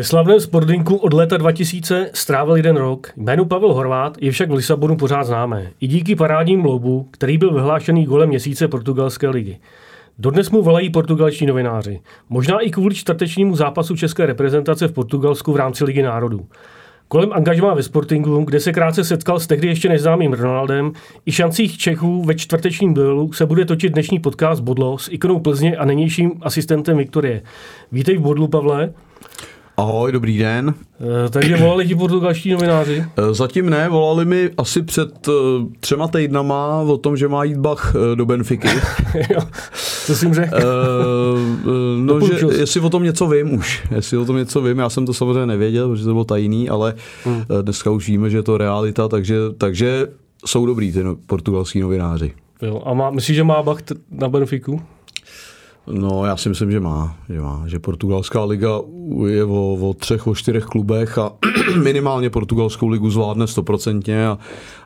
Ve slavném Sportingu od léta 2000 strávil jeden rok. Jméno Pavel Horváth je však v Lisabonu pořád známé. I díky parádním blobu, který byl vyhlášený golem měsíce portugalské ligy. Dodnes mu volají portugalští novináři. Možná i kvůli čtvrtečnímu zápasu české reprezentace v Portugalsku v rámci Ligy národů. Kolem angažmá ve Sportingu, kde se krátce setkal s tehdy ještě neznámým Ronaldem, i šancích Čechů ve čtvrtečním duelu se bude točit dnešní podcast Bodlo s ikonou Plzně a nynějším asistentem Viktorie. Vítej v Bodlu, Pavle. Ahoj, dobrý den. Takže volali ti portugalští novináři? Zatím ne, volali mi asi před 3 týdnama o tom, že má jít Bach do Benfiky. Co jsi jim řekl? No, že jestli o tom něco vím už. Já jsem to samozřejmě nevěděl, protože to bylo tajný, ale dneska už víme, že je to realita, takže jsou dobrý ty portugalští novináři. Jo, a myslíš, že má Bach na Benfiku? No, já si myslím, že má. Že portugalská liga je o 3, 4 klubech a minimálně portugalskou ligu zvládne 100%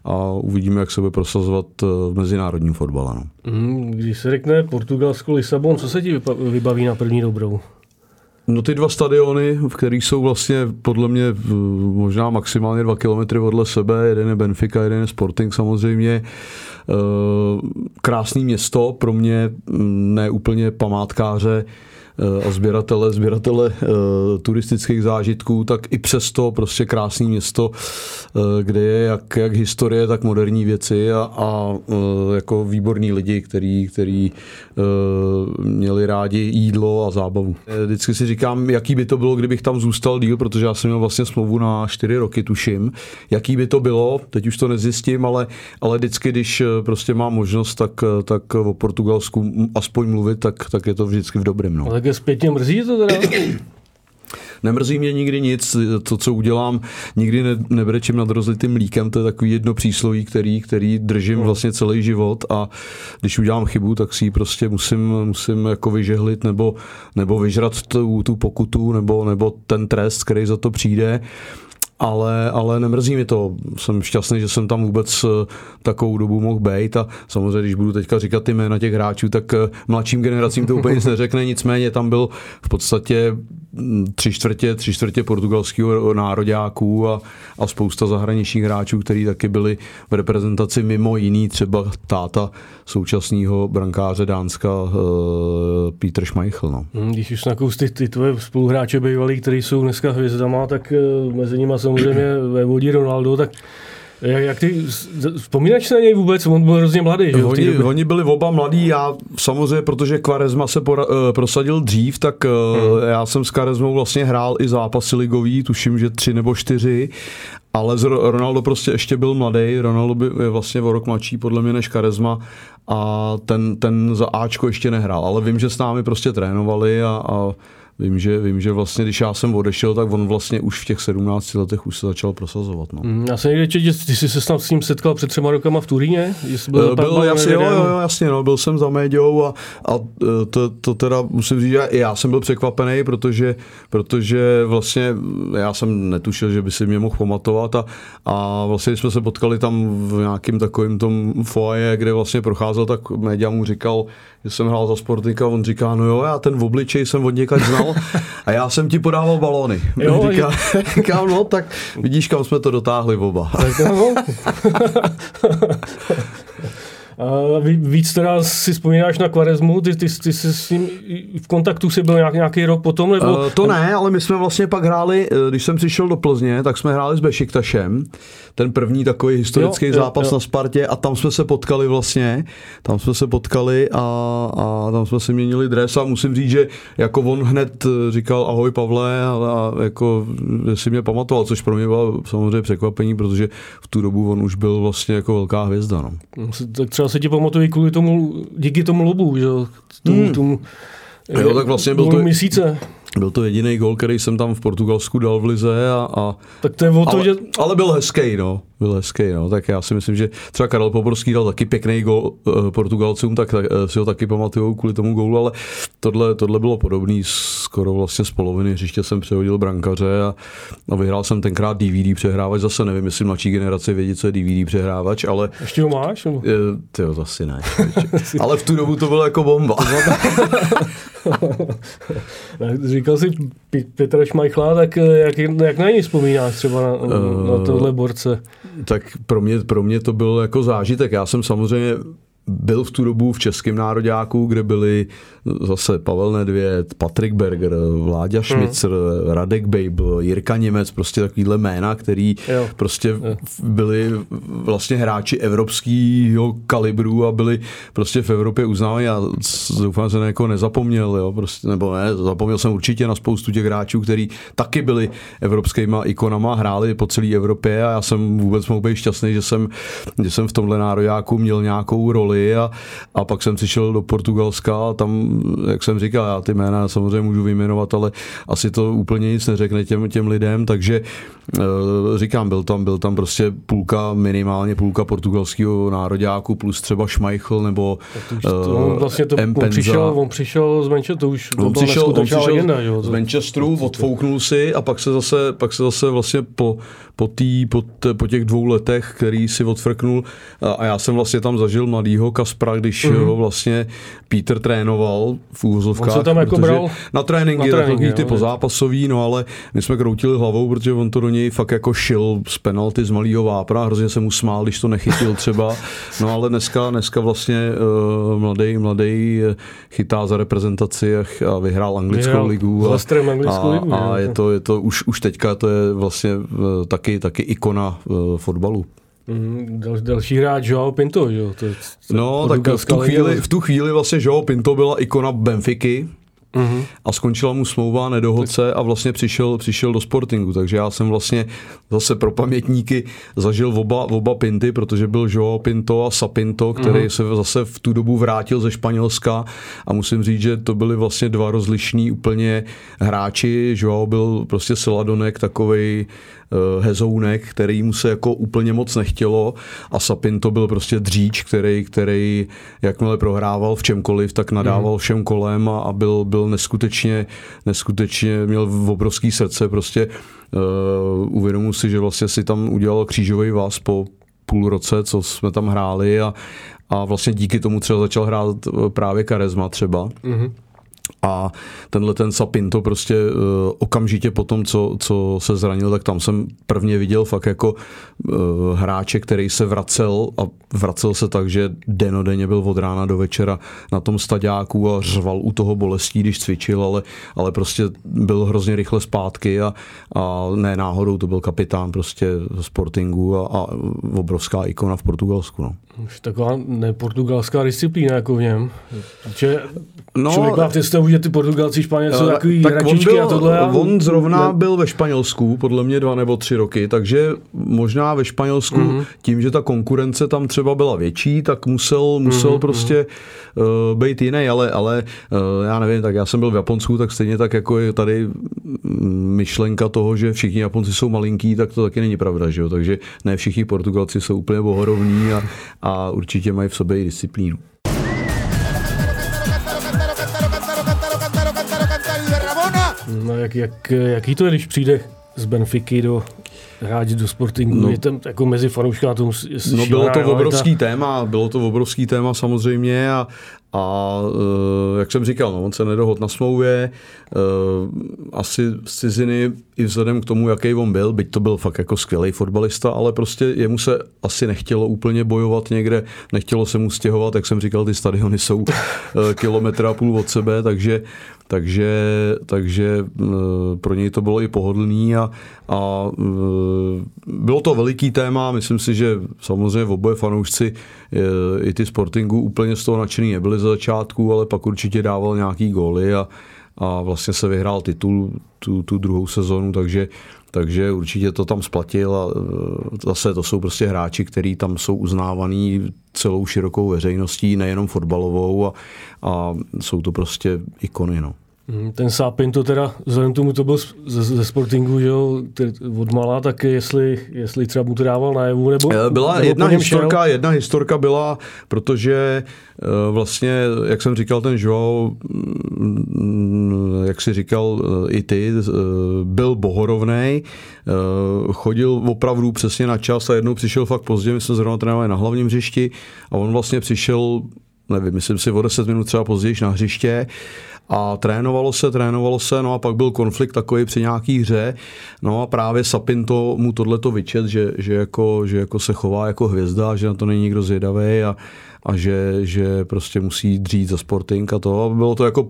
a uvidíme, jak se bude prosazovat v mezinárodním fotbale. No. Když se řekne Portugalsko-Lisabon, co se ti vybaví na první dobrou? No, ty 2 stadiony, v kterých jsou vlastně podle mě možná maximálně 2 kilometry vedle sebe, jeden je Benfica, jeden je Sporting samozřejmě. Krásný město, pro mě ne úplně památkáře a sběratele turistických zážitků, tak i přesto prostě krásný město, kde je jak historie, tak moderní věci a jako výborní lidi, který měli rádi jídlo a zábavu. Vždycky si říkám, jaký by to bylo, kdybych tam zůstal díl, protože já jsem měl vlastně smlouvu na 4 roky, tuším. Jaký by to bylo, teď už to nezjistím, ale vždycky, když prostě mám možnost, tak o Portugalsku aspoň mluvit, tak je to vždycky v dobrém, no. Tak je zpětně mrzí to teda? Nemrzí mě nikdy nic, to, co udělám, nikdy nebrečím nad rozlitým mlíkem, to je takový jedno přísloví, který držím vlastně celý život, a když udělám chybu, tak si ji prostě musím jako vyžehlit nebo vyžrat tu pokutu nebo ten trest, který za to přijde. Ale nemrzí mi to. Jsem šťastný, že jsem tam vůbec takovou dobu mohl bejt, a samozřejmě, když budu teďka říkat ty jména těch hráčů, tak mladším generacím to úplně nic neřekne, nicméně tam byl v podstatě 3/4 portugalského nároďáků a spousta zahraničních hráčů, kteří taky byli v reprezentaci, mimo jiný třeba táta současného brankáře Dánska Peter Schmeichel. No. Když už na kousty ty tvoje spoluhráče bývalí, kteří jsou dneska hvězdama, tak mezi nimi samozřejmě vévodí Ronaldo, tak jak ty, vzpomínáš se na něj vůbec? On byl hrozně mladý. Že? Oni byli oba mladí, já samozřejmě, protože Quaresma se prosadil dřív, tak já jsem s Quaresmou vlastně hrál i zápasy ligový, tuším, že 3 nebo 4, ale Ronaldo prostě ještě byl mladý. Ronaldo je vlastně o rok mladší podle mě než Quaresma a ten za Ačko ještě nehrál, ale vím, že s námi prostě trénovali a Vím, že vlastně, když já jsem odešel, tak on vlastně už v těch 17 letech už se začal prosazovat. No. Já jsem někde četl, že ty jsi se s ním setkal před 3 roky v Turíně? Jasně, byl jsem za Méďou a to teda musím říct, že já jsem byl překvapený, protože vlastně já jsem netušil, že by si mě mohl pamatovat a vlastně jsme se potkali tam v nějakým takovým tom foaje, kde vlastně procházel, tak Méďa mu říkal, že jsem hrál za Sporting, a on říká, no jo, já ten v obličej jsem od někač znal. A já jsem ti podával balóny. Říkám, no tak vidíš, kam jsme to dotáhli oba. A víc teda si vzpomínáš na Quaresmu, ty jsi s ním v kontaktu byl nějaký rok potom? Nebo... To ne, ale my jsme vlastně pak hráli, když jsem přišel do Plzně, tak jsme hráli s Bešiktašem, ten první takový historický zápas na Spartě, a tam jsme se potkali vlastně, a tam jsme si měnili dres, a musím říct, že jako on hned říkal ahoj Pavle a jako si mě pamatoval, což pro mě bylo samozřejmě překvapení, protože v tu dobu on už byl vlastně jako velká hvězda. No. Já se ti pamatuju kvůli tomu, díky tomu lobu, že tak vlastně byl to měsíce. Byl to jediný gól, který jsem tam v Portugalsku dal v lize a tak to je o to, ale, že... ale byl hezký, no. Tak já si myslím, že třeba Karel Poborský dal taky pěkný gól Portugalcům, tak si ho taky pamatujou kvůli tomu gólu, ale tohle bylo podobný, skoro vlastně z poloviny hřiště jsem přehodil brankaře a vyhrál jsem tenkrát DVD přehrávač, zase nevím, jestli mladší generace vědí, co je DVD přehrávač, ale... Ještě ho máš? Ty jo, asi ne. Ale v tu dobu to bylo jako bomba. Říkal jsi Petra Schmeichla, tak jak na něj vzpomínáš třeba na tohle borce? Tak pro mě to byl jako zážitek. Já jsem samozřejmě byl v tu dobu v českém nároďáku, kde byli zase Pavel Nedvěd, Patrik Berger, Vláďa Šmicr, Radek Bejbl, Jirka Němec, prostě takovýhle jména, který byli vlastně hráči evropského kalibru a byli prostě v Evropě uznávaní. Já doufám, že jako nezapomněl, jo? Prostě, nebo ne, zapomněl jsem určitě na spoustu těch hráčů, který taky byli evropskýma ikonama, hráli po celé Evropě a já jsem vůbec mohl být šťastný, že jsem v tomhle nároďáku měl nějakou roli. A pak jsem přišel do Portugalska a tam, jak jsem říkal, já ty jména samozřejmě můžu vyjmenovat, ale asi to úplně nic neřekne těm lidem, takže říkám, byl tam prostě minimálně půlka portugalského nároďáku plus třeba Schmeichel nebo Mpenza. On přišel z Manchesteru, to už Manchesteru, odfouknul si a pak se zase vlastně po těch 2 letech, který si odfrknul a já jsem vlastně tam zažil mladý Kaspra, když ho vlastně Peter trénoval v úvozovkách. On se tam jako bral? Na tréninky, takový ty pozápasový, no ale my jsme kroutili hlavou, protože on to do něj fakt jako šil z penalty z malýho vápna, hrozně se mu smál, když to nechytil třeba. No ale dneska vlastně mladý chytá za reprezentaci a vyhrál anglickou ligu. A je to už teďka, to je vlastně taky ikona fotbalu. Další hráč João Pinto, jo? No, tak v tu chvíli vlastně João Pinto byla ikona Benfiky a skončila mu smlouva na nedohodce a vlastně přišel do Sportingu, takže já jsem vlastně zase pro pamětníky zažil oba Pinty, protože byl João Pinto a Sá Pinto, který se zase v tu dobu vrátil ze Španělska a musím říct, že to byli vlastně 2 rozlišní úplně hráči. João byl prostě seladonek, takovej hezounek, který mu se jako úplně moc nechtělo a Sá Pinto byl prostě dříč, který jakmile prohrával v čemkoliv, tak nadával všem kolem a byl neskutečně měl obrovský srdce, prostě uvědomil si, že vlastně si tam udělal křížový vaz po půl roce, co jsme tam hráli a vlastně díky tomu třeba začal hrát právě Quaresma třeba. A tenhle Sá Pinto prostě okamžitě po tom, co se zranil, tak tam jsem prvně viděl fakt jako hráče, který se vracel a vracel se tak, že denodenně byl od rána do večera na tom staďáku a řval u toho bolestí, když cvičil, ale prostě byl hrozně rychle zpátky a ne náhodou to byl kapitán prostě Sportingu a obrovská ikona v Portugalsku. No. Už taková neportugalská disciplína jako v něm. Člověk má představu, že ty Portugalci, Španělci jsou takový hračičky a tohle. On zrovna byl ve Španělsku, podle mě 2 nebo 3 roky, takže možná ve Španělsku tím, že ta konkurence tam třeba byla větší, tak musel prostě být jiný, ale já nevím, tak já jsem byl v Japonsku, tak stejně tak jako je tady myšlenka toho, že všichni Japonci jsou malinký, tak to taky není pravda, že jo? Takže ne všichni Portugalci jsou úplně bohorovní a určitě mají v sobě i disciplínu. No jaký to je, když přijde z Benfiky do hráči do Sportingu? No, je tam jako mezi fanoušky na tom šílená. Bylo to obrovský téma samozřejmě a jak jsem říkal, on se nedohodl na smlouvě, asi z ciziny i vzhledem k tomu, jaký on byl, byť to byl fakt jako skvělý fotbalista, ale prostě jemu se asi nechtělo úplně bojovat někde, nechtělo se mu stěhovat, jak jsem říkal, ty stadiony jsou 1,5 kilometru od sebe, takže pro něj to bylo i pohodlný a bylo to veliký téma, myslím si, že samozřejmě oboje fanoušci i ty Sportingu úplně z toho nadšený nebyli za začátku, ale pak určitě dával nějaký góly a vlastně se vyhrál titul tu druhou sezonu, takže určitě to tam splatil a zase to jsou prostě hráči, kteří tam jsou uznávaní celou širokou veřejností, nejenom fotbalovou a jsou to prostě ikony, no. Ten Sá Pinto teda, vzhledem tomu to byl ze Sportingu, že jo, odmala, tak jestli třeba mu to dával najevu, nebo... Byla nebo jedna historka byla, protože vlastně, jak jsem říkal, ten João, jak si říkal i ty, byl bohorovnej, chodil opravdu přesně na čas a jednou přišel fakt pozdě, my jsme zrovna trénovali na hlavním hřišti a on vlastně přišel nevím, myslím si o 10 minut třeba později na hřiště. A trénovalo se, no a pak byl konflikt takový při nějaký hře, no a právě Sá Pinto mu tohleto vyčet, že jako se chová jako hvězda, že na to není nikdo zvědavý a že prostě musí dřít za Sporting a to. A bylo to jako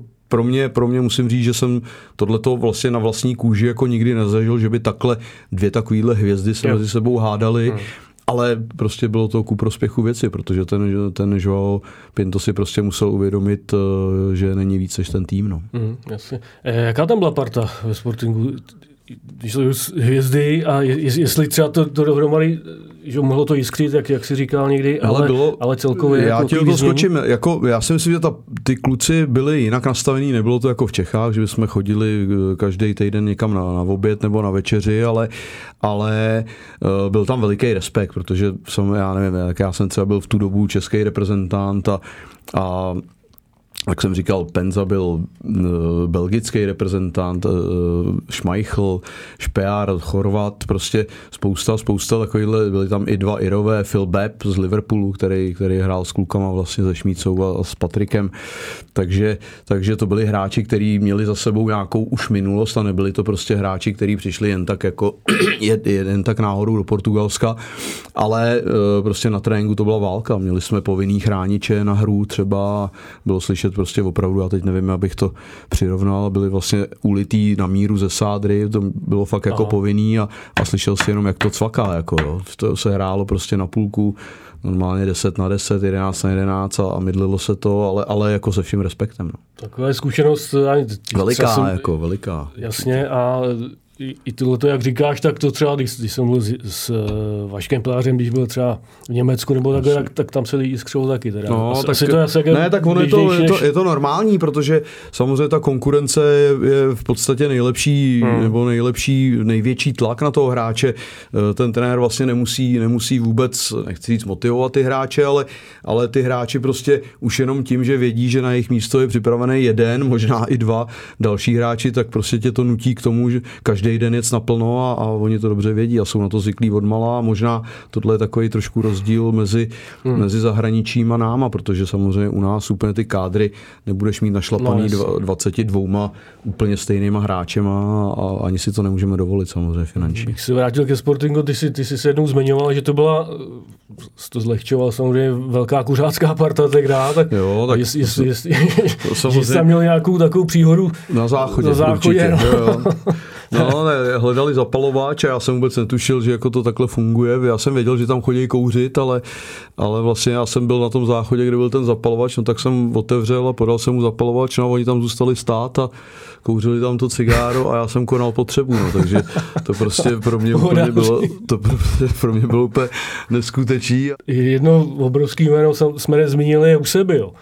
pro mě musím říct, že jsem tohleto vlastně na vlastní kůži jako nikdy nezažil, že by takhle dvě takovýhle hvězdy se mezi sebou hádaly. Ale prostě bylo to ku prospěchu věci, protože ten João Pinto si prostě musel uvědomit, že není víc než ten tým. No. Jasně. Jaká tam byla parta ve Sportingu? Hvězdy a jestli třeba to dohromady, že mohlo to jiskřit, jak si říkal někdy, ale celkově... Já ti to skočím, jako, já si myslím, že ty kluci byli jinak nastavení, nebylo to jako v Čechách, že bychom chodili každý týden někam na oběd nebo na večeři, ale byl tam veliký respekt, protože já jsem třeba byl v tu dobu český reprezentant a jak jsem říkal, Penza byl belgický reprezentant, Schmeichel, Špear, Chorvat, prostě spousta takovýhle, byli tam i dva Irové, Phil Babb z Liverpoolu, který hrál s klukama vlastně se Šmícou a s Patrikem, takže to byli hráči, kteří měli za sebou nějakou už minulost a nebyli to prostě hráči, kteří přišli jen tak jako jen tak náhodou do Portugalska, ale prostě na tréninku to byla válka, měli jsme povinný chrániče na hru, třeba bylo slyšet prostě opravdu, já teď nevím, abych to přirovnal, byli vlastně ulitý na míru ze sádry, to bylo fakt jako povinný a slyšel si jenom, jak to cvaká, jako jo. To se hrálo prostě na půlku, normálně 10-10, 11-11 a mydlilo se to, ale jako se vším respektem. No. Taková je zkušenost. Veliká. Jasně a i tohleto, jak říkáš, tak to třeba, když jsem byl s Vaškem Plářem, když byl třeba v Německu nebo takhle, tak tam se lidi skřilo taky. Teda. Je to normální, protože samozřejmě ta konkurence je v podstatě nejlepší nebo největší tlak na toho hráče. Ten trenér vlastně nemusí vůbec, nechci říct, motivovat ty hráče, ale ty hráči prostě už jenom tím, že vědí, že na jejich místo je připravený jeden, možná i dva další hráči, tak prostě tě to nutí k tomu, že každý den jec naplno a oni to dobře vědí a jsou na to zvyklí odmala. Možná tohle je takový trošku rozdíl mezi zahraničím a náma, protože samozřejmě u nás úplně ty kádry nebudeš mít našlapaný 22 úplně stejnýma hráčema a ani si to nemůžeme dovolit samozřejmě finančně. Když se vrátil ke Sportingu, ty jsi se jednou zmiňoval, že to byla, to zlehčoval samozřejmě, velká kuřácká parta tak jo, tak jestli tam měl nějakou takovou příhodu na záchodě určitě, jo. No, ne, hledali zapalováč a já jsem vůbec netušil, že jako to takhle funguje. Já jsem věděl, že tam chodí kouřit, ale vlastně já jsem byl na tom záchodě, kde byl ten zapalovač, no tak jsem otevřel a podal jsem mu zapalovač, no a oni tam zůstali stát a kouřili tam to cigáro a já jsem konal potřebu, no, takže to prostě pro mě bylo úplně neskutečný. Jedno obrovský jméno jsme nezmínili, je Eusébio.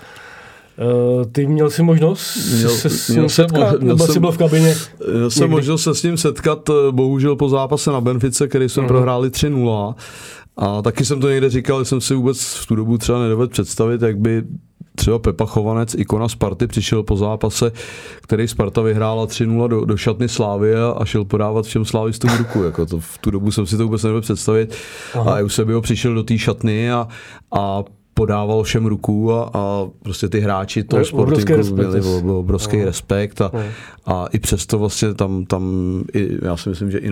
Ty měl jsi možnost se s ním setkat, nebo jsi byl v kabině? Měl jsem možnost se s ním setkat, bohužel po zápase na Benfice, který jsme prohráli 3-0. A taky jsem to někde říkal, jsem si vůbec v tu dobu třeba nedovedl představit, jak by třeba Pepa Chovanec, ikona Sparty, přišel po zápase, který Sparta vyhrála 3-0 do šatny Slávie a šel podávat všem slávistům ruku. Jako to, v tu dobu jsem si to vůbec nedovedl představit. Aha. A Eusébio přišel do té šatny a podával všem ruku a prostě ty hráči toho Sportingu měli obrovský respekt a i přesto vlastně tam já si myslím, že i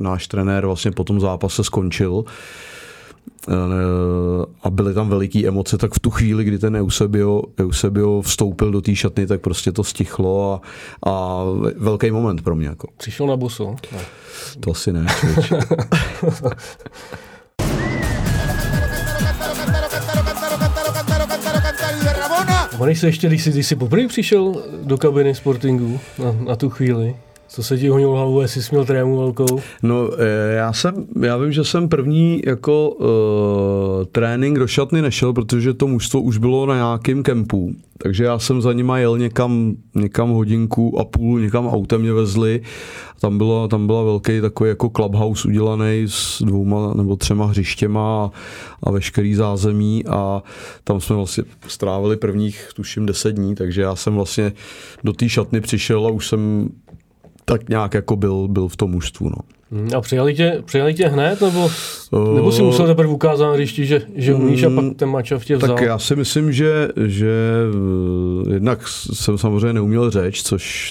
náš trenér vlastně po tom zápase skončil a byly tam veliký emoce, tak v tu chvíli, kdy ten Eusébio vstoupil do té šatny, tak prostě to stichlo a velký moment pro mě. Jako. Přišel na busu? Ne. To asi ne. Oni se ještě, když jsi poprvé přišel do kabiny Sportingu na tu chvíli, co se ti honilo hlavu, jestli jsi měl trému velkou? No já vím, že jsem první jako trénink do šatny nešel, protože to mužstvo už bylo na nějakém kempu. Takže já jsem za nima jel někam hodinku a půl, někam autem mě vezli. Tam byla velký takový jako clubhouse udělaný s 2 nebo 3 hřištěma a veškerý zázemí a tam jsme vlastně strávili prvních tuším 10 dní, takže já jsem vlastně do té šatny přišel a už jsem tak nějak jako byl v tom mužstvu, no. A přijali tě hned, nebo si musel teprve ukázat na hřišti, že umíš a pak ten Mačov tě vzal? Tak já si myslím, že jednak jsem samozřejmě neuměl řeč,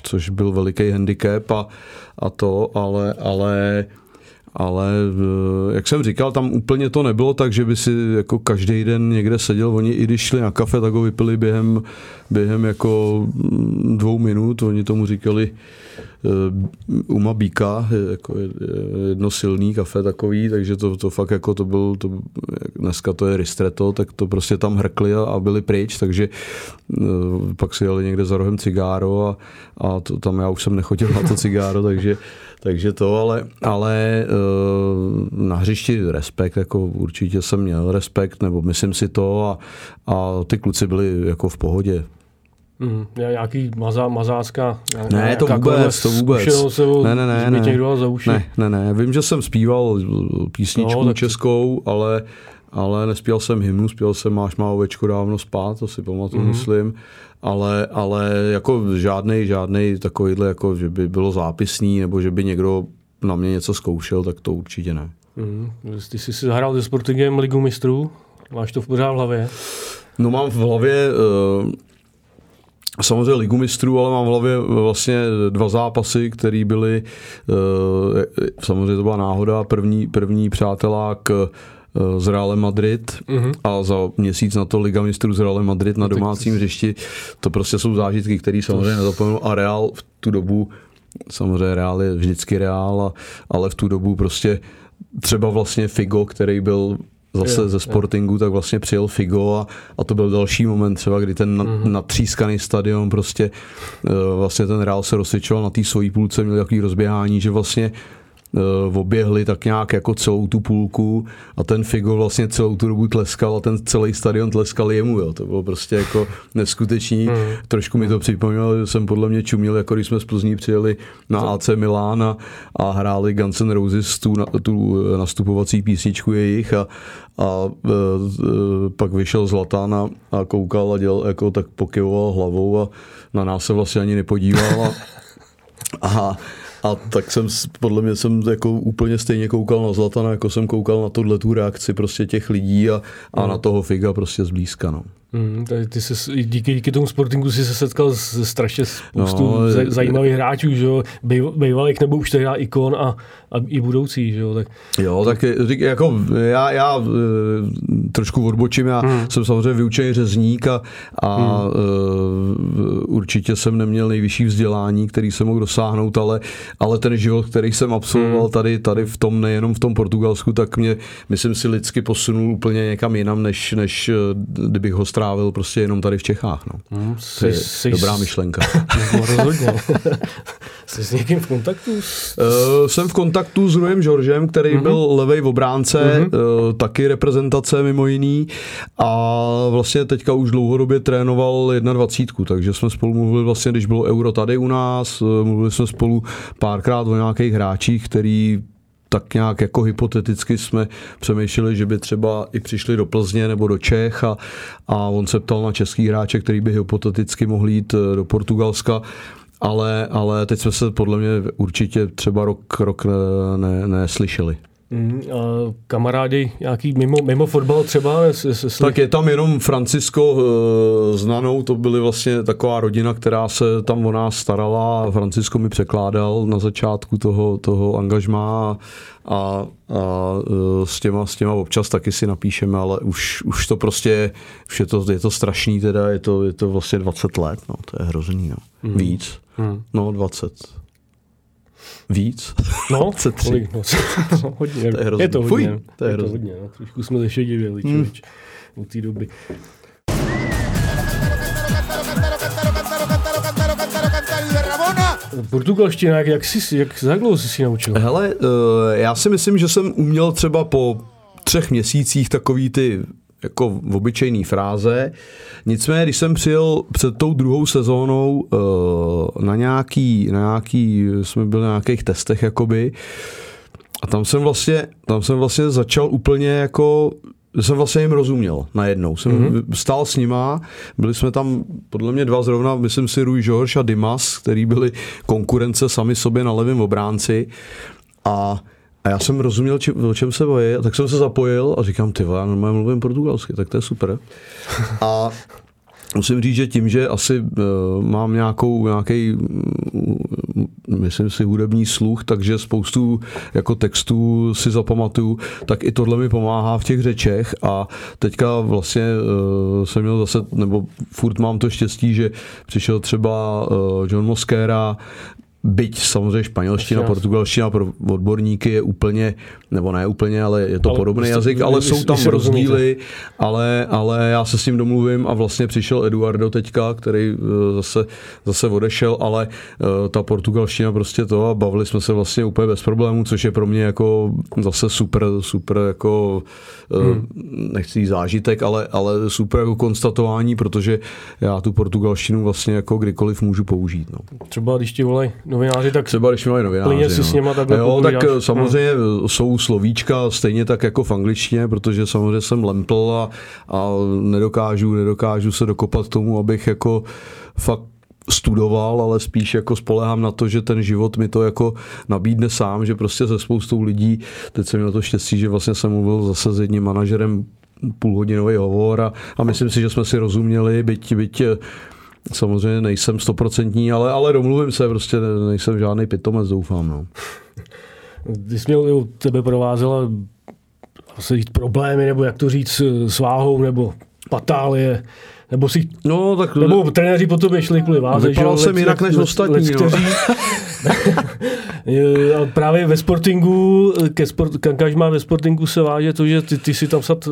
což byl veliký handicap a to, ale jak jsem říkal, tam úplně to nebylo tak, že by si jako každý den někde seděl. Oni i když šli na kafe, tak ho vypili během jako 2 minut. Oni tomu říkali Uma Bíka, jako jedno silný kafe takový, takže to fakt jako to byl, dneska to je ristretto, tak to prostě tam hrkli a byli pryč, takže pak si jeli někde za rohem cigáro a to, tam já už jsem nechodil na to cigáro, takže to, ale na hřišti respekt, jako určitě jsem měl respekt, nebo myslím si to a ty kluci byli jako v pohodě. Nějaký mazácka? Ne, to vůbec. Ne. Někdo za uši. Ne. Vím, že jsem zpíval písničku českou, ale nespíval jsem hymnu, zpíval jsem Máš má ovečku dávno spát, to si pamatuju, myslím. Ale jako žádnej takovýhle, jako, že by bylo zápisný, nebo že by někdo na mě něco zkoušel, tak to určitě ne. Ty jsi si zahrál se Sportingem Ligu mistrů? Máš to pořád v hlavě? No mám v hlavě... samozřejmě Ligu mistrů, ale mám v hlavě vlastně 2 zápasy, které byly, samozřejmě to byla náhoda, první přátelák s Realem Madrid a za měsíc na to Liga mistrů s Realem Madrid na domácím hřišti. To prostě jsou zážitky, které samozřejmě nezapomenu. A Real v tu dobu, samozřejmě Real je vždycky Real, ale v tu dobu prostě třeba vlastně Figo, který byl zase ze Sportingu, tak vlastně přijel Figo a to byl další moment třeba, kdy ten natřískaný stadion prostě vlastně ten Real se rozsvičoval na té svojí půlce, měl takový rozběhání, že vlastně oběhli tak nějak jako celou tu půlku a ten Figo vlastně celou tu dobu tleskal a ten celý stadion tleskal jemu, jo. To bylo prostě jako neskutečný. Trošku mi to připomnělo, že jsem podle mě čuměl, jako když jsme z Plzní přijeli na AC Milan a hráli Guns and Roses tu nastupovací písničku jejich a pak vyšel Zlatán a koukal a dělal, jako tak pokyvoval hlavou a na nás se vlastně ani nepodíval a tak podle mě jsem jako úplně stejně koukal na Zlatana, jako jsem koukal na tu reakci prostě těch lidí a na toho Figa prostě zblízka, no. Ty se díky tomu Sportingu si se setkal se strašně spoustu zajímavých hráčů, že jo, bývalých nebo už teda ikon a i budoucí, že jo, tak. Jo, tak jako já trošku odbočím, já jsem samozřejmě vyučený řezník a určitě jsem neměl nejvyšší vzdělání, který jsem mohl dosáhnout, ale ten život, který jsem absolvoval tady v tom, nejenom v tom Portugalsku, tak mě, myslím si, lidsky posunul úplně někam jinam, než kdybych ho strávil prostě jenom tady v Čechách. No. To je dobrá myšlenka. Rozhodně. Jsi s někým v kontaktu? Jsem v kontaktu s Rujem Jorgem, který byl levej obránce, taky reprezentace mimo jiný a vlastně teďka už dlouhodobě trénoval 21, takže jsme spolu mluvili vlastně, když bylo Euro tady u nás, mluvili jsme spolu párkrát o nějakých hráčích, který tak nějak jako hypoteticky jsme přemýšleli, že by třeba i přišli do Plzně nebo do Čech a on se ptal na český hráče, který by hypoteticky mohl jít do Portugalska, ale teď jsme se podle mě určitě třeba rok neslyšeli. A kamarádi nějaký mimo fotbal třeba? Tak je tam jenom Francisco Znanou, to byly vlastně taková rodina, která se tam o nás starala. Francisco mi překládal na začátku toho angažmá a s těma občas taky si napíšeme, ale už to prostě, už je to strašný teda, je to vlastně 20 let, no, to je hrozný, no. Víc, no 20. Víc? No, kolik? No, hodně. To je hodně. No. Trošku jsme zešedivěli, člověč, u té doby. Portugalština, jak dlouho jsi si naučil? Hele, já si myslím, že jsem uměl třeba po 3 měsících takový ty jako obyčejný fráze. Nicméně, když jsem přijel před tou druhou sezónou jsme byli na nějakých testech jakoby, a tam jsem vlastně začal úplně jako jsem vlastně jim rozuměl najednou. Jsem stál s nima, byli jsme tam podle mě dva zrovna, myslím si Rui Jorge a Dimas, který byli konkurence sami sobě na levém obránci a já jsem rozuměl, o čem se bojí, tak jsem se zapojil a říkám, ty vole, já normálně mluvím portugalsky, tak to je super. A musím říct, že tím, že asi mám nějaký, myslím si, hudební sluch, takže spoustu jako textů si zapamatuju, tak i tohle mi pomáhá v těch řečech a teďka vlastně jsem měl zase, nebo furt mám to štěstí, že přišel třeba John Mosquera, byť samozřejmě španělština, portugalština pro odborníky je úplně, nebo ne úplně, ale je to podobný jazyk, ale jsou tam rozdíly, ale já se s ním domluvím a vlastně přišel Eduardo teďka, který zase odešel, ale ta portugalština prostě to a bavili jsme se vlastně úplně bez problémů, což je pro mě jako zase super jako nechci zážitek, ale super jako konstatování, protože já tu portugalštinu vlastně jako kdykoliv můžu použít. No. Třeba když ti volají novináři, tak třeba když mají novináři, plně si s něma takhle povídáš. Tak samozřejmě jsou slovíčka stejně tak jako v angličtině, protože samozřejmě jsem lempl a nedokážu se dokopat k tomu, abych jako fakt studoval, ale spíš jako spoléhám na to, že ten život mi to jako nabídne sám, že prostě se spoustou lidí, teď jsem měl to štěstí, že vlastně jsem mluvil zase s jedním manažerem půlhodinový hovor a myslím si, že jsme si rozuměli, byť samozřejmě nejsem 100%, ale domluvím se, prostě nejsem žádný pitomec, doufám. No. Ty jsi měl, tebe provázela asi problémy, nebo jak to říct, s váhou, nebo patálie, nebo si... No, tak... Nebo trenéři potom šli kvůli váze. Vypadal jsem jinak než ostatní, no. Právě ve Sportingu, k angažmá ve Sportingu se váže to, že ty si tam sad...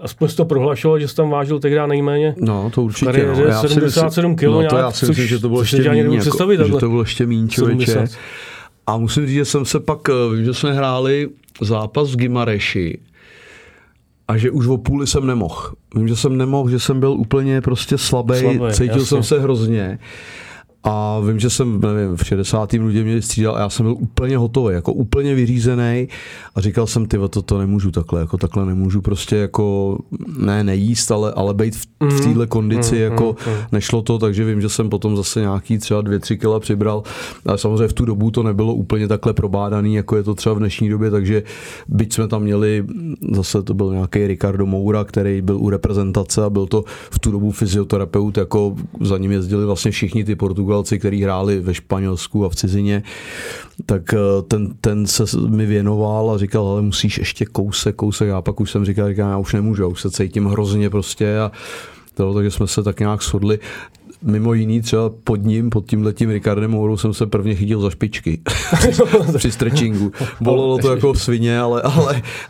Aspoň to prohlašoval, že jsi tam vážil tehdy nejméně. No, to určitě. Kariéře, no. 77 kg, no, to já si myslím, že to bylo ještě méně, že to bylo ještě méně, člověče. A musím říct, že jsem se pak, vím, že jsme hráli zápas v Gimareši a že už o půli jsem nemohl. Vím, že jsem nemohl, že jsem byl úplně prostě slabý, cítil jasně. Jsem se hrozně. A vím, že jsem, nevím, v 60. minutě mě střídal a já jsem byl úplně hotový, jako úplně vyřízený a říkal jsem, ty, to nemůžu takhle, jako takhle nemůžu prostě jako, nejíst, ale být v téhle kondici, jako nešlo to, takže vím, že jsem potom zase nějaký třeba 2-3 kila přibral, ale samozřejmě v tu dobu to nebylo úplně takhle probádaný, jako je to třeba v dnešní době, takže byť jsme tam měli, zase to byl nějaký Ricardo Moura, který byl u reprezentace a byl to v tu dobu fyzioterapeut, jako za ním jezdili vlastně všichni ty Portugalci, který hráli ve Španělsku a v cizině, tak ten se mi věnoval a říkal, ale musíš ještě kousek, já pak už jsem říkal, já už nemůžu, já už se cítím hrozně prostě a to, takže jsme se tak nějak shodli. Mimo jiný třeba pod tímhletím Ricardem Mourou jsem se prvně chytil za špičky při stretchingu. Bolelo to jako svině,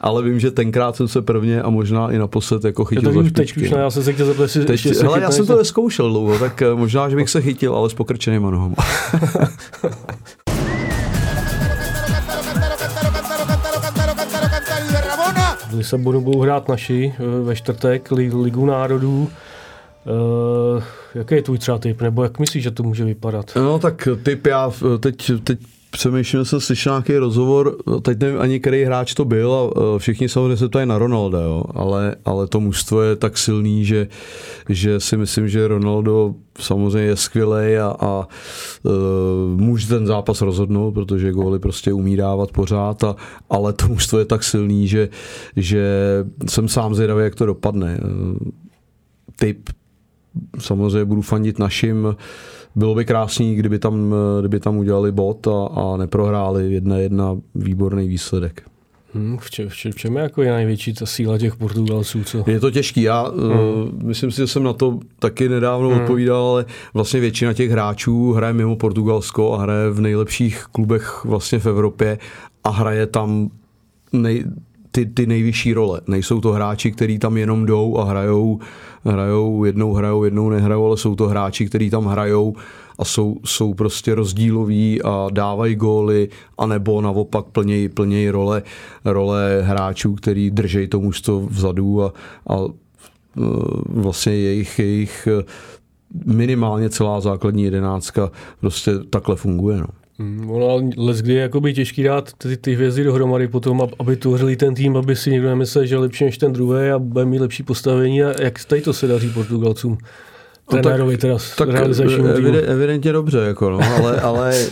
ale vím, že tenkrát jsem se prvně a možná i naposled jako chytil za špičky. Teď už ne, já jsem se chtěl zaplet, já jsem to neskoušel dlouho, tak možná, že bych se chytil, ale s pokrčenýma nohama. V Lisabonu budou hrát naši ve čtvrtek Ligu národů. Jaký je tvůj třeba typ, nebo jak myslíš, že to může vypadat? No tak typ, já teď přemýšlím, jsem slyšel nějaký rozhovor, teď nevím ani, který hráč to byl a všichni samozřejmě se ptají na Ronalda, jo? Ale to mužstvo je tak silný, že si myslím, že Ronaldo samozřejmě je skvělej a může ten zápas rozhodnout, protože góly prostě umí dávat pořád, ale to mužstvo je tak silný, že jsem sám zvědavý, jak to dopadne. Typ samozřejmě budu fandit našim. Bylo by krásný, kdyby tam udělali bod a neprohráli 1-1, výborný výsledek. V čem je jako největší ta síla těch Portugalců? Co? Je to těžký. Já myslím si, že jsem na to taky nedávno odpovídal, ale vlastně většina těch hráčů hraje mimo Portugalsko a hraje v nejlepších klubech vlastně v Evropě a hraje tam ty nejvyšší role. Nejsou to hráči, kteří tam jenom jdou a hrajou, jednou nehrajou, ale jsou to hráči, kteří tam hrajou a jsou prostě rozdíloví a dávají góly, anebo naopak plnějí role hráčů, kteří držejí to mužstvo vzadu a vlastně jejich minimálně celá základní jedenáctka prostě takhle funguje. No. Ono leckdy je jakoby těžký dát ty hvězdy dohromady potom, aby tvořili ten tým, aby si někdo nemyslel, že je lepší než ten druhý a bude mít lepší postavení. A jak tady to se daří Portugalcům? Trenérovi teda realizačnímu týmu. Evidentně dobře, jako, no, ale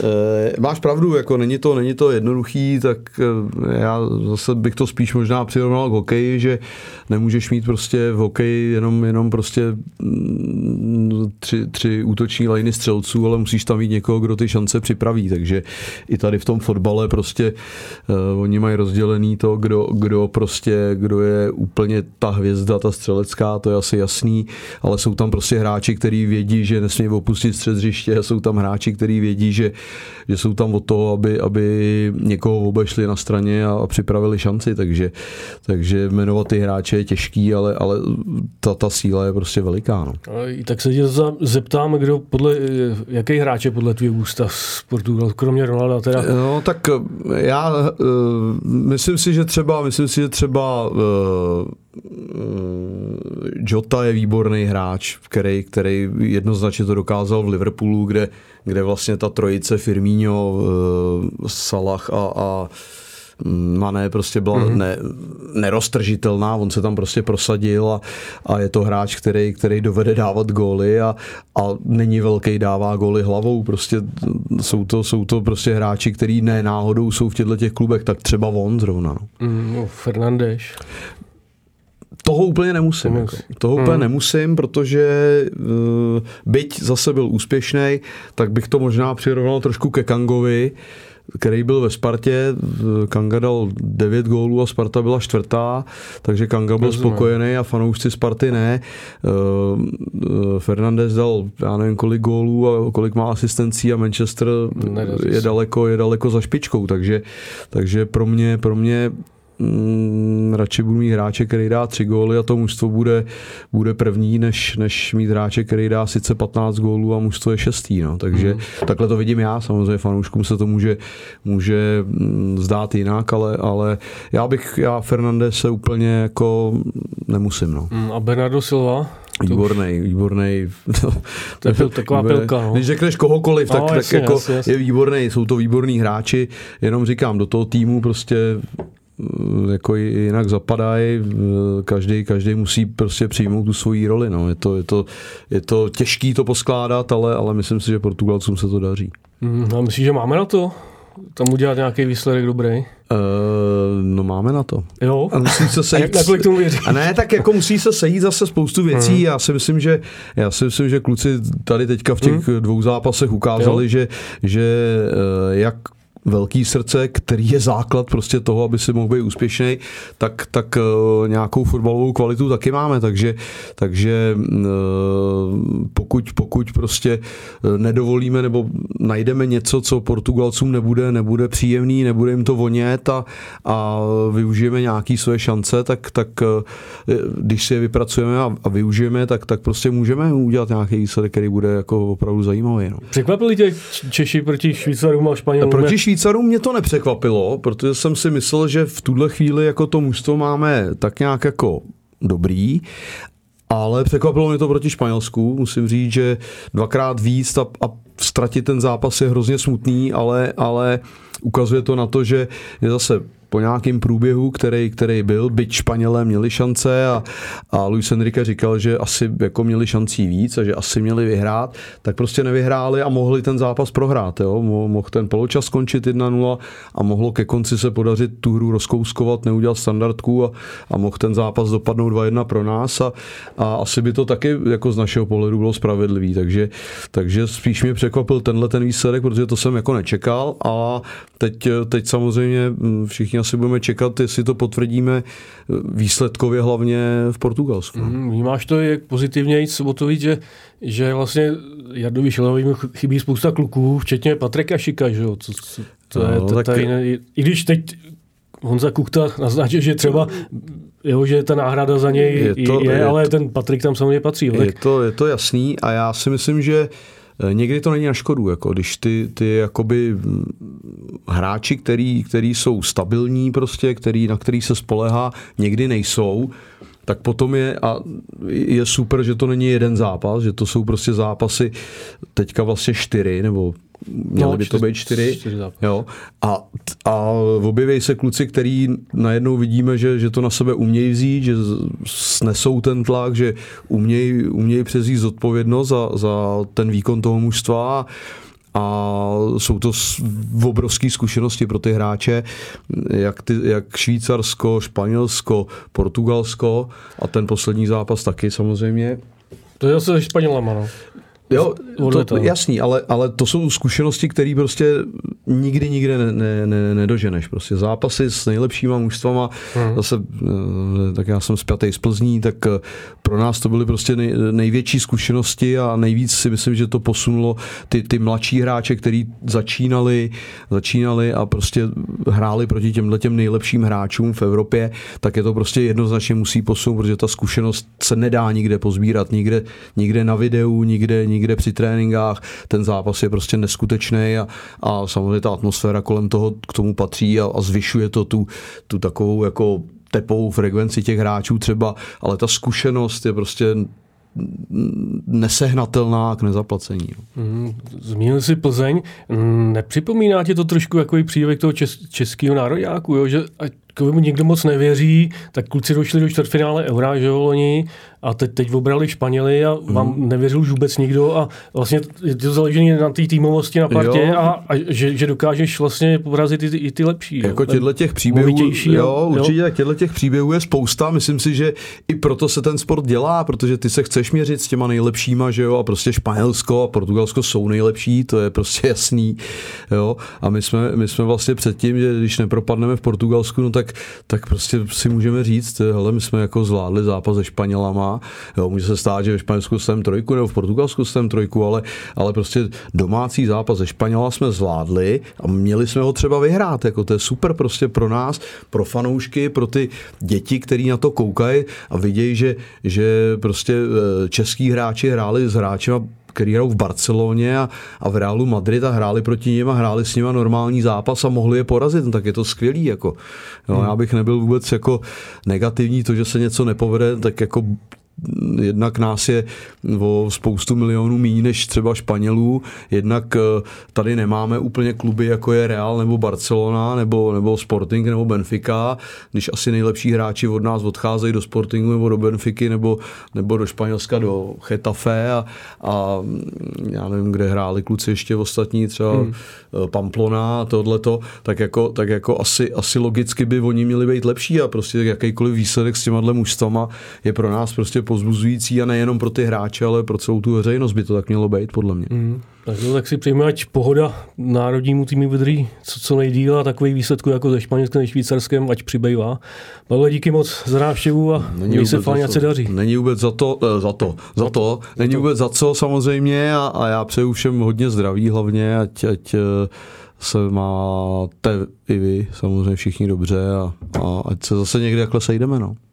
máš pravdu, jako, není to jednoduchý, tak já zase bych to spíš možná přirovnal k hokeji, že nemůžeš mít prostě v hokeji jenom prostě tři útoční liny střelců, ale musíš tam mít někoho, kdo ty šance připraví, takže i tady v tom fotbale prostě oni mají rozdělený to, kdo je úplně ta hvězda, ta střelecká, to je asi jasný, ale jsou tam prostě hráči, který vědí, že nesmí opustit střed hřiště, jsou tam hráči, který vědí, že jsou tam od toho, aby někoho obešli na straně a připravili šanci, takže jmenovat ty hráče je těžký, ale ta síla je prostě veliká. No. Tak se tě zeptám, jaký hráč je podle tvého ústa z Portugalska, kromě Ronalda teda? No tak já myslím si, že třeba Jota je výborný hráč, který jednoznačně to dokázal v Liverpoolu, kde vlastně ta trojice Firmino, Salah a Mané prostě byla neroztržitelná, on se tam prostě prosadil a je to hráč, který dovede dávat góly a není velký, dává góly hlavou, prostě jsou to prostě hráči, který ne náhodou jsou v těchto klubech, tak třeba on zrovna. Fernandes. Toho úplně nemusím, protože byť zase byl úspěšný, tak bych to možná přirovnal trošku ke Kangovi, který byl ve Spartě. Kanga dal 9 gólů a Sparta byla 4., takže Kanga byl spokojený a fanoušci Sparty ne. Fernandes dal já nevím kolik gólů a kolik má asistencí a Manchester je daleko za špičkou, takže pro mě radši budu mít hráče, který dá 3 góly a to mužstvo bude první, než mít hráče, který dá sice 15 gólů a mužstvo je 6. No. Takže takhle to vidím já, samozřejmě fanouškům se to může zdát jinak, ale já Fernandese úplně jako nemusím. No. A Bernardo Silva? Výborný. To je taková pilka. No. Když řekneš kohokoliv, tak jasně, jako jasně. Je výborný, jsou to výborní hráči, jenom říkám, do toho týmu prostě jako jinak zapadají, každý musí prostě přijmout tu svoji roli, no. Je to těžký to poskládat, ale myslím si, že Portugalcům se to daří. A myslím, že máme na to? Tam udělat nějaký výsledek dobrý? No máme na to. Jo? A musí se sejít. A ne, tak jako musí se sejít zase spoustu věcí. Já si myslím, že kluci tady teďka v těch dvou zápasech ukázali, že jak velký srdce, který je základ prostě toho, aby si mohl být úspěšný, tak nějakou fotbalovou kvalitu taky máme, takže pokud prostě nedovolíme nebo najdeme něco, co Portugalcům nebude příjemný, nebude jim to vonět a využijeme nějaký své šance, tak když si je vypracujeme a využijeme, tak prostě můžeme udělat nějaký výsledek, který bude jako opravdu zajímavý. No. Překvapili tě Češi proti Švýcarům a Španělům? Švýcarům mě to nepřekvapilo, protože jsem si myslel, že v tuhle chvíli jako to mužstvo máme tak nějak jako dobrý, ale překvapilo mě to proti Španělsku. Musím říct, že dvakrát víc a ztratit ten zápas je hrozně smutný, ale ukazuje to na to, že je zase po nějakém průběhu, který byl, byť Španělé měli šance a Luis Enrique říkal, že asi jako měli šancí víc a že asi měli vyhrát, tak prostě nevyhráli a mohli ten zápas prohrát. Jo? Mohl ten poločas skončit 1-0 a mohlo ke konci se podařit tu hru rozkouskovat, neudělat standardku a mohl ten zápas dopadnout 2-1 pro nás a asi by to taky jako z našeho pohledu bylo spravedlivý. Takže spíš mě překvapil ten výsledek, protože to jsem jako nečekal a teď samozřejmě všichni asi budeme čekat, jestli to potvrdíme výsledkově hlavně v Portugalsku. Vnímáš to jak pozitivně jít Sobotovič, že vlastně Jardovi Šilevovi chybí spousta kluků, včetně Patrika Šika, že jo? I když teď Honza Kuchta naznačil, že třeba že ta náhrada za něj je, ale ten Patrik tam samozřejmě patří. Je to jasný a já si myslím, že někdy to není na škodu, jako když ty jakoby hráči, který jsou stabilní prostě, na který se spolehá, někdy nejsou, tak potom je, a je super, že to není jeden zápas, že to jsou prostě zápasy teďka vlastně 4, nebo měly by to být 4 jo. A objeví se kluci, který najednou vidíme, že to na sebe umějí vzít, že snesou ten tlak, že umějí převzít zodpovědnost za ten výkon toho mužstva. A jsou to obrovské zkušenosti pro ty hráče, jak Švýcarsko, Španělsko, Portugalsko a ten poslední zápas taky samozřejmě. To je zase se Španělama, no. Jo, to, jasný, ale to jsou zkušenosti, které prostě nikdy nedoženeš. Prostě zápasy s nejlepšíma mužstvama, zase, tak já jsem zpětej z Plzní, tak pro nás to byly prostě největší zkušenosti a nejvíc si myslím, že to posunulo ty mladší hráče, který začínali a prostě hráli proti těmhletěm nejlepším hráčům v Evropě, tak je to prostě jednoznačně musí posunout, protože ta zkušenost se nedá nikde pozbírat, nikde na videu, nikde při tréninkách, ten zápas je prostě neskutečný a samozřejmě ta atmosféra kolem toho k tomu patří a zvyšuje to tu takovou jako tepovou frekvenci těch hráčů třeba, ale ta zkušenost je prostě nesehnatelná k nezaplacení. Zmínil jsi Plzeň, nepřipomíná ti to trošku jakový příběh toho českého nároďáku, jo? Že mu někdo moc nevěří, tak kluci došli do čtvrtfinále Eura, že jo, loni, a teď obrali Španěli a vám nevěřil už vůbec nikdo a vlastně je to založené na té týmovosti na partě a že dokážeš vlastně porazit i ty lepší. Jako těch příběhů, jo, určitě tak těch příběhů je spousta, myslím si, že i proto se ten sport dělá, protože ty se chceš měřit s těma nejlepšíma, že jo, a prostě Španělsko a Portugalsko jsou nejlepší, to je prostě jasný, jo, a my jsme vlastně předtím, že když nepropadneme v Portugalsku, no tak prostě si můžeme říct, hele, my jsme jako zvládli zápas se Španělama, jo, může se stát, že ve Španělsku jsem trojku, nebo v Portugalsku jsem trojku, ale prostě domácí zápas se Španěla jsme zvládli a měli jsme ho třeba vyhrát, jako to je super prostě pro nás, pro fanoušky, pro ty děti, který na to koukají a vidějí, že prostě český hráči hráli s hráčima, který hrajou v Barceloně a v Realu Madrid a hráli proti nim a hráli s nima normální zápas a mohli je porazit, tak je to skvělý. Jako. Jo, já bych nebyl vůbec jako negativní, to, že se něco nepovede, tak jako jednak nás je o spoustu milionů míň než třeba Španělů, jednak tady nemáme úplně kluby, jako je Real nebo Barcelona nebo Sporting nebo Benfica, když asi nejlepší hráči od nás odcházejí do Sportingu nebo do Benfiky nebo do Španělska, do Getafe a já nevím, kde hráli kluci ještě ostatní, třeba Pamplona a tohleto, tak jako asi logicky by oni měli být lepší a prostě jakýkoliv výsledek s těma mužstvama je pro nás prostě pozbuzující a nejenom pro ty hráče, ale pro celou tu veřejnost by to tak mělo být, podle mě. Tak si přejme, ať pohoda národnímu týmu vydrží co nejdýl a takový výsledku jako ze Španělskem a Švýcarskem, ať přibývá. Pavle, díky moc za návštěvu a měj se fajn, ať se daří. Není vůbec za to. Není vůbec za co samozřejmě a já přeju všem hodně zdraví, hlavně ať se máte i vy samozřejmě všichni dobře a ať se zase někde takhle sejdeme, no.